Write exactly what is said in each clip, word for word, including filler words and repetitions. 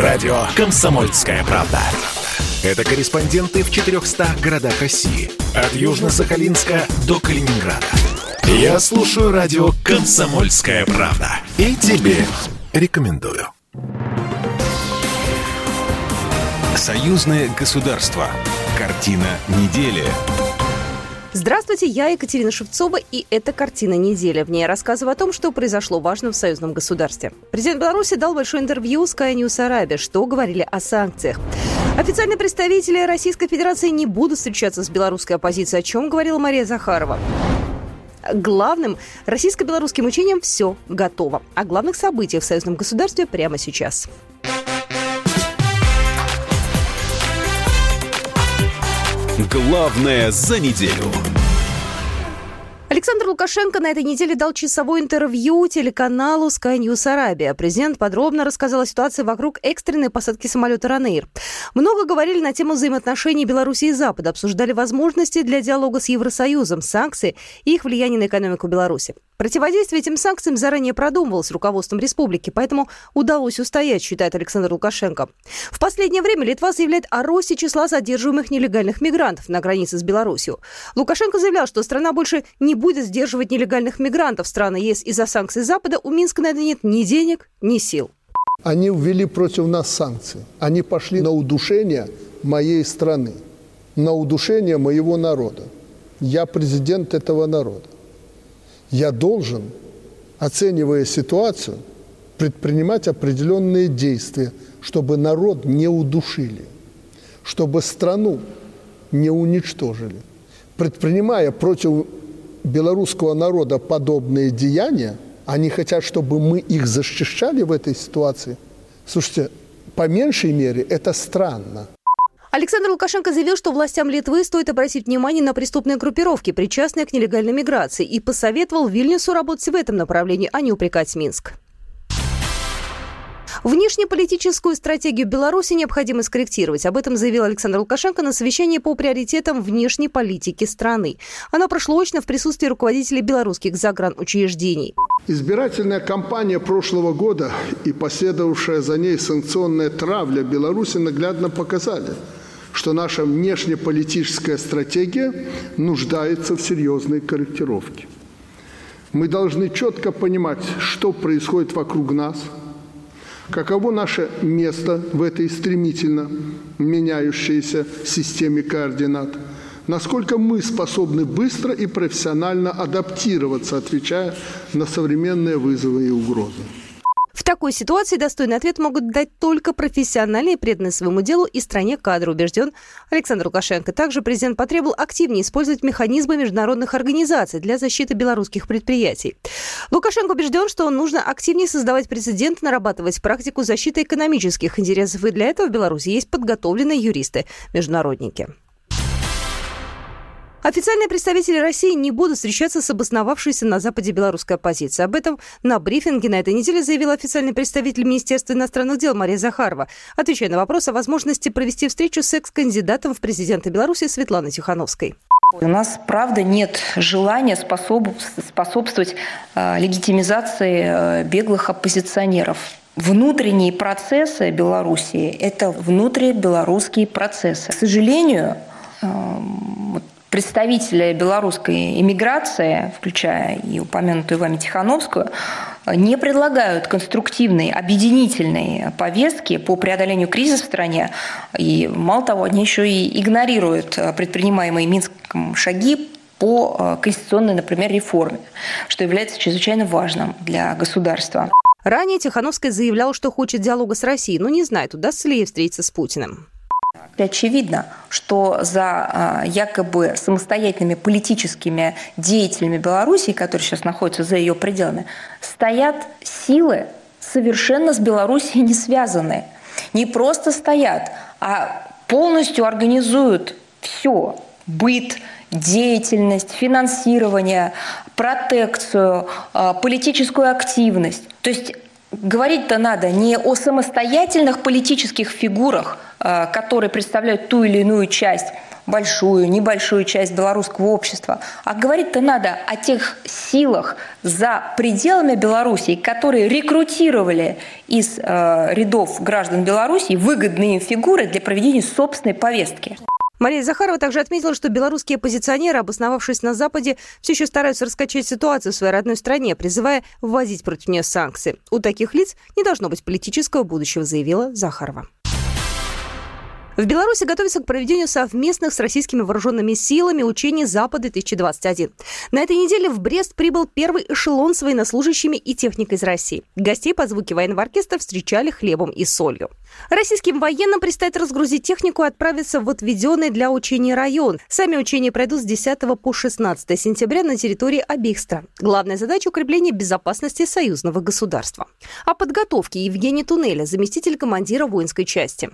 Радио «Комсомольская правда». Это корреспонденты в четырехстах городах России. От Южно-Сахалинска до Калининграда. Я слушаю радио «Комсомольская правда». И тебе рекомендую. Союзное государство. Картина недели. Здравствуйте, я Екатерина Шевцова, и это «Картина недели». В ней я рассказываю о том, что произошло важно в союзном государстве. Президент Беларуси дал большое интервью Sky News Arabia, что говорили о санкциях. Официальные представители Российской Федерации не будут встречаться с белорусской оппозицией, о чем говорила Мария Захарова. Главным российско-белорусским учениям все готово. О главных событиях в союзном государстве прямо сейчас. Главное за неделю. Александр Лукашенко на этой неделе дал часовое интервью телеканалу Sky News Arabia. Президент подробно рассказал о ситуации вокруг экстренной посадки самолета «Ранэйр». Много говорили на тему взаимоотношений Беларуси и Запада, обсуждали возможности для диалога с Евросоюзом, санкции и их влияние на экономику Беларуси. Противодействие этим санкциям заранее продумывалось руководством республики, поэтому удалось устоять, считает Александр Лукашенко. В последнее время Литва заявляет о росте числа задерживаемых нелегальных мигрантов на границе с Беларусью. Лукашенко заявлял, что страна больше не будет сдерживать нелегальных мигрантов в страны ЕС из-за санкций Запада. У Минска на это нет ни денег, ни сил. Они ввели против нас санкции. Они пошли на удушение моей страны, на удушение моего народа. Я президент этого народа. Я должен, оценивая ситуацию, предпринимать определенные действия, чтобы народ не удушили, чтобы страну не уничтожили. Предпринимая против белорусского народа подобные деяния, они хотят, чтобы мы их защищали в этой ситуации. Слушайте, по меньшей мере, это странно. Александр Лукашенко заявил, что властям Литвы стоит обратить внимание на преступные группировки, причастные к нелегальной миграции, и посоветовал Вильнюсу работать в этом направлении, а не упрекать Минск. Внешнеполитическую стратегию Беларуси необходимо скорректировать. Об этом заявил Александр Лукашенко на совещании по приоритетам внешней политики страны. Оно прошло очно в присутствии руководителей белорусских загранучреждений. Избирательная кампания прошлого года и последовавшая за ней санкционная травля Беларуси наглядно показали, что наша внешнеполитическая стратегия нуждается в серьезной корректировке. Мы должны четко понимать, что происходит вокруг нас, каково наше место в этой стремительно меняющейся системе координат, насколько мы способны быстро и профессионально адаптироваться, отвечая на современные вызовы и угрозы. В такой ситуации достойный ответ могут дать только профессиональные, преданные своему делу и стране кадры, убежден Александр Лукашенко. Также президент потребовал активнее использовать механизмы международных организаций для защиты белорусских предприятий. Лукашенко убежден, что нужно активнее создавать прецеденты, нарабатывать практику защиты экономических интересов. И для этого в Беларуси есть подготовленные юристы-международники. Официальные представители России не будут встречаться с обосновавшейся на Западе белорусской оппозицией. Об этом на брифинге на этой неделе заявила официальный представитель Министерства иностранных дел Мария Захарова, отвечая на вопрос о возможности провести встречу с экс-кандидатом в президенты Беларуси Светланой Тихановской. У нас, правда, нет желания способствовать легитимизации беглых оппозиционеров. Внутренние процессы Белоруссии – это внутрибелорусские процессы. К сожалению, представители белорусской эмиграции, включая и упомянутую вами Тихановскую, не предлагают конструктивной, объединительной повестки по преодолению кризиса в стране. И, мало того, они еще и игнорируют предпринимаемые Минском шаги по конституционной, например, реформе, что является чрезвычайно важным для государства. Ранее Тихановская заявляла, что хочет диалога с Россией, но не знает, удастся ли ей встретиться с Путиным. Очевидно, что за якобы самостоятельными политическими деятелями Беларуси, которые сейчас находятся за ее пределами, стоят силы, совершенно с Белоруссией не связанные. Не просто стоят, а полностью организуют все – быт, деятельность, финансирование, протекцию, политическую активность. То есть говорить-то надо не о самостоятельных политических фигурах, которые представляют ту или иную часть большую, небольшую часть белорусского общества. А говорить-то надо о тех силах за пределами Беларуси, которые рекрутировали из э, рядов граждан Беларуси выгодные фигуры для проведения собственной повестки. Мария Захарова также отметила, что белорусские оппозиционеры, обосновавшись на Западе, все еще стараются раскачать ситуацию в своей родной стране, призывая вводить против нее санкции. У таких лиц не должно быть политического будущего, заявила Захарова. В Беларуси готовится к проведению совместных с российскими вооруженными силами учений «Запад-две тысячи двадцать один». На этой неделе в Брест прибыл первый эшелон с военнослужащими и техникой из России. Гостей под звуки военного оркестра встречали хлебом и солью. Российским военным предстоит разгрузить технику и отправиться в отведенный для учений район. Сами учения пройдут с десятого по шестнадцатое сентября на территории обеих стран. Главная задача – укрепление безопасности союзного государства. О подготовке Евгений Тунеля, заместитель командира воинской части.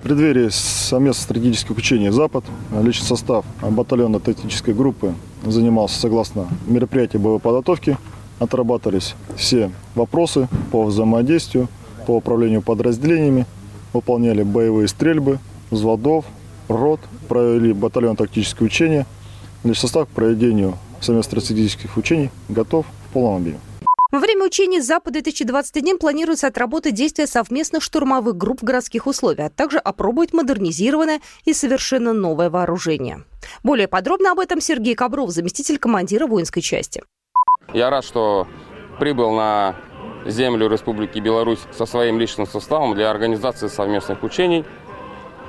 В преддверии совместных стратегических учений «Запад» личный состав батальонно-тактической группы занимался согласно мероприятию боевой подготовки. Отрабатывались все вопросы по взаимодействию, по управлению подразделениями, выполняли боевые стрельбы, взводов, рот, провели батальонно-тактические учения. Личный состав к проведению совместных стратегических учений готов в полном объеме. Во время учений «Запад-две тысячи двадцать один» планируется отработать действия совместных штурмовых групп в городских условиях, а также опробовать модернизированное и совершенно новое вооружение. Более подробно об этом Сергей Кобров, заместитель командира воинской части. Я рад, что прибыл на землю Республики Беларусь со своим личным составом для организации совместных учений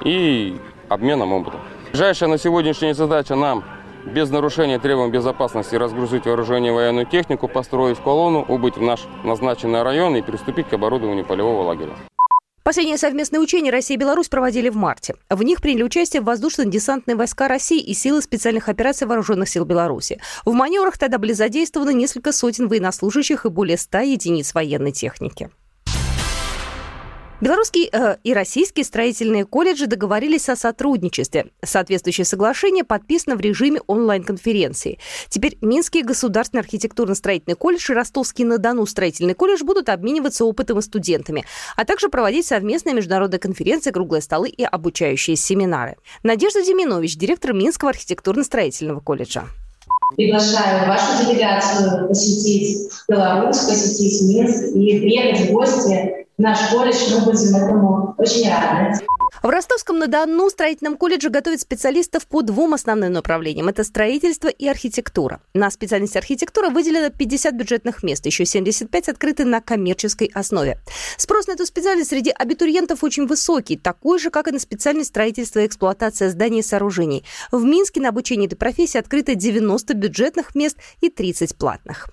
и обменом опытом. Ближайшая на сегодняшняя задача нам – без нарушения требований безопасности разгрузить вооружение и военную технику, построив колонну, убыть в наш назначенный район и приступить к оборудованию полевого лагеря. Последние совместные учения Россия и Беларусь проводили в марте. В них приняли участие воздушно-десантные войска России и силы специальных операций вооруженных сил Беларуси. В маневрах тогда были задействованы несколько сотен военнослужащих и более ста единиц военной техники. Белорусские э, и российские строительные колледжи договорились о сотрудничестве. Соответствующее соглашение подписано в режиме онлайн-конференции. Теперь Минский государственный архитектурно-строительный колледж и Ростовский-на-Дону строительный колледж будут обмениваться опытом и студентами, а также проводить совместные международные конференции, круглые столы и обучающие семинары. Надежда Деминович, директор Минского архитектурно-строительного колледжа. Приглашаю вашу делегацию посетить Беларусь, посетить Минск и приехать в гости. Наш колледж, мы будем этому очень рады. В Ростовском-на-Дону строительном колледже готовят специалистов по двум основным направлениям. Это строительство и архитектура. На специальность архитектура выделено пятьдесят бюджетных мест, еще семьдесят пять открыты на коммерческой основе. Спрос на эту специальность среди абитуриентов очень высокий, такой же, как и на специальность строительства и эксплуатация зданий и сооружений. В Минске на обучение этой профессии открыто девяносто бюджетных мест и тридцать платных.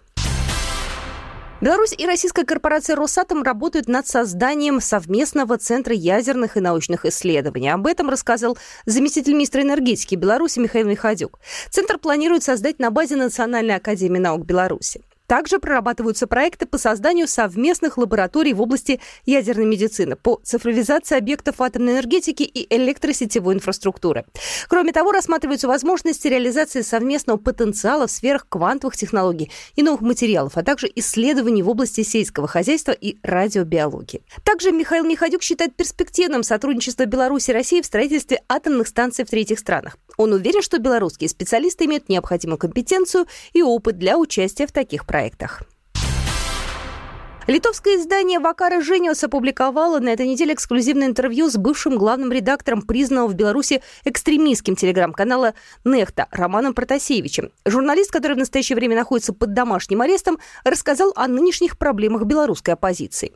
Беларусь и российская корпорация «Росатом» работают над созданием совместного центра ядерных и научных исследований. Об этом рассказал заместитель министра энергетики Беларуси Михаил Михадюк. Центр планируют создать на базе Национальной академии наук Беларуси. Также прорабатываются проекты по созданию совместных лабораторий в области ядерной медицины, по цифровизации объектов атомной энергетики и электросетевой инфраструктуры. Кроме того, рассматриваются возможности реализации совместного потенциала в сферах квантовых технологий и новых материалов, а также исследований в области сельского хозяйства и радиобиологии. Также Михаил Михадюк считает перспективным сотрудничество Беларуси и России в строительстве атомных станций в третьих странах. Он уверен, что белорусские специалисты имеют необходимую компетенцию и опыт для участия в таких проектах. проектах. Литовское издание «Вакара Жениос» опубликовало на этой неделе эксклюзивное интервью с бывшим главным редактором признанного в Беларуси экстремистским телеграм-канала «Нехта» Романом Протасевичем. Журналист, который в настоящее время находится под домашним арестом, рассказал о нынешних проблемах белорусской оппозиции.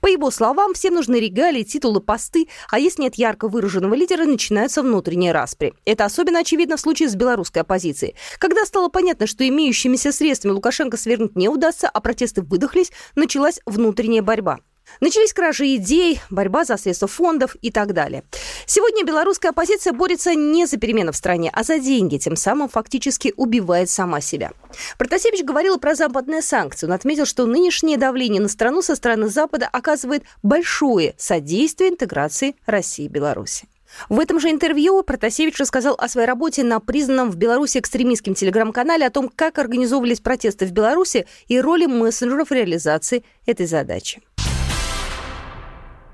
По его словам, всем нужны регалии, титулы, посты, а если нет ярко выраженного лидера, начинаются внутренние распри. Это особенно очевидно в случае с белорусской оппозицией. Когда стало понятно, что имеющимися средствами Лукашенко свергнуть не удастся, а протесты выдохлись, началась внутренняя борьба. Начались кражи идей, борьба за средства фондов и так далее. Сегодня белорусская оппозиция борется не за перемены в стране, а за деньги, тем самым фактически убивает сама себя. Протасевич говорил про западные санкции. Он отметил, что нынешнее давление на страну со стороны Запада оказывает большое содействие интеграции России и Беларуси. В этом же интервью Протасевич рассказал о своей работе на признанном в Беларуси экстремистском телеграм-канале, о том, как организовывались протесты в Беларуси и роли мессенджеров в реализации этой задачи.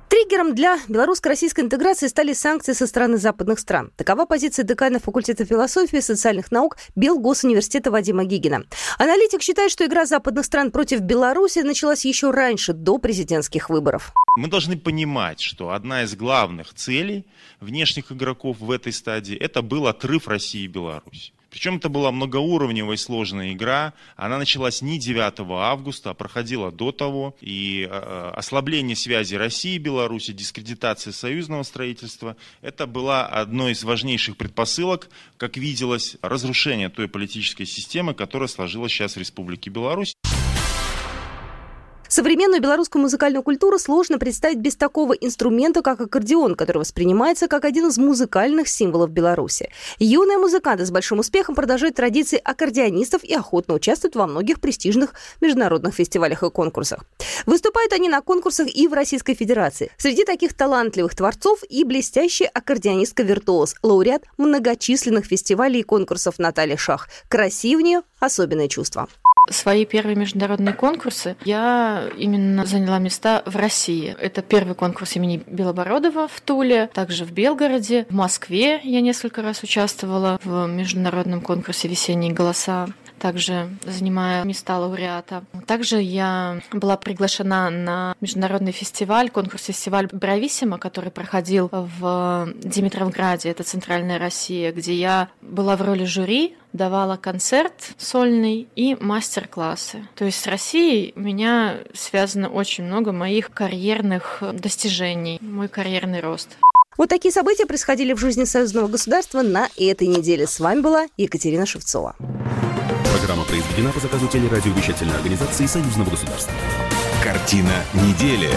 Три Триггером для белорусско-российской интеграции стали санкции со стороны западных стран. Такова позиция декана факультета философии и социальных наук Белгосуниверситета Вадима Гигина. Аналитик считает, что игра западных стран против Беларуси началась еще раньше, до президентских выборов. Мы должны понимать, что одна из главных целей внешних игроков в этой стадии – это был отрыв России и Беларуси. Причем это была многоуровневая и сложная игра. Она началась не девятого августа, а проходила до того. И ослабление связи России и Беларуси, дискредитация союзного строительства – это была одной из важнейших предпосылок, как виделось, разрушение той политической системы, которая сложилась сейчас в Республике Беларусь. Современную белорусскую музыкальную культуру сложно представить без такого инструмента, как аккордеон, который воспринимается как один из музыкальных символов Беларуси. Юные музыканты с большим успехом продолжают традиции аккордеонистов и охотно участвуют во многих престижных международных фестивалях и конкурсах. Выступают они на конкурсах и в Российской Федерации. Среди таких талантливых творцов и блестящая аккордеонистка-виртуоз, лауреат многочисленных фестивалей и конкурсов Наталья Шах. Красив у нее особенное чувство. Свои первые международные конкурсы я именно заняла места в России. Это первый конкурс имени Белобородова в Туле, также в Белгороде, в Москве я несколько раз участвовала в международном конкурсе «Весенние голоса», также занимая места лауреата. Также я была приглашена на международный фестиваль, конкурс-фестиваль «Брависсимо», который проходил в Димитровграде, это центральная Россия, где я была в роли жюри, давала концерт сольный и мастер-классы. То есть с Россией у меня связано очень много моих карьерных достижений, мой карьерный рост. Вот такие события происходили в жизни союзного государства на этой неделе. С вами была Екатерина Шевцова. Программа произведена по заказу телерадиовещательной организации Союзного государства. Картина недели.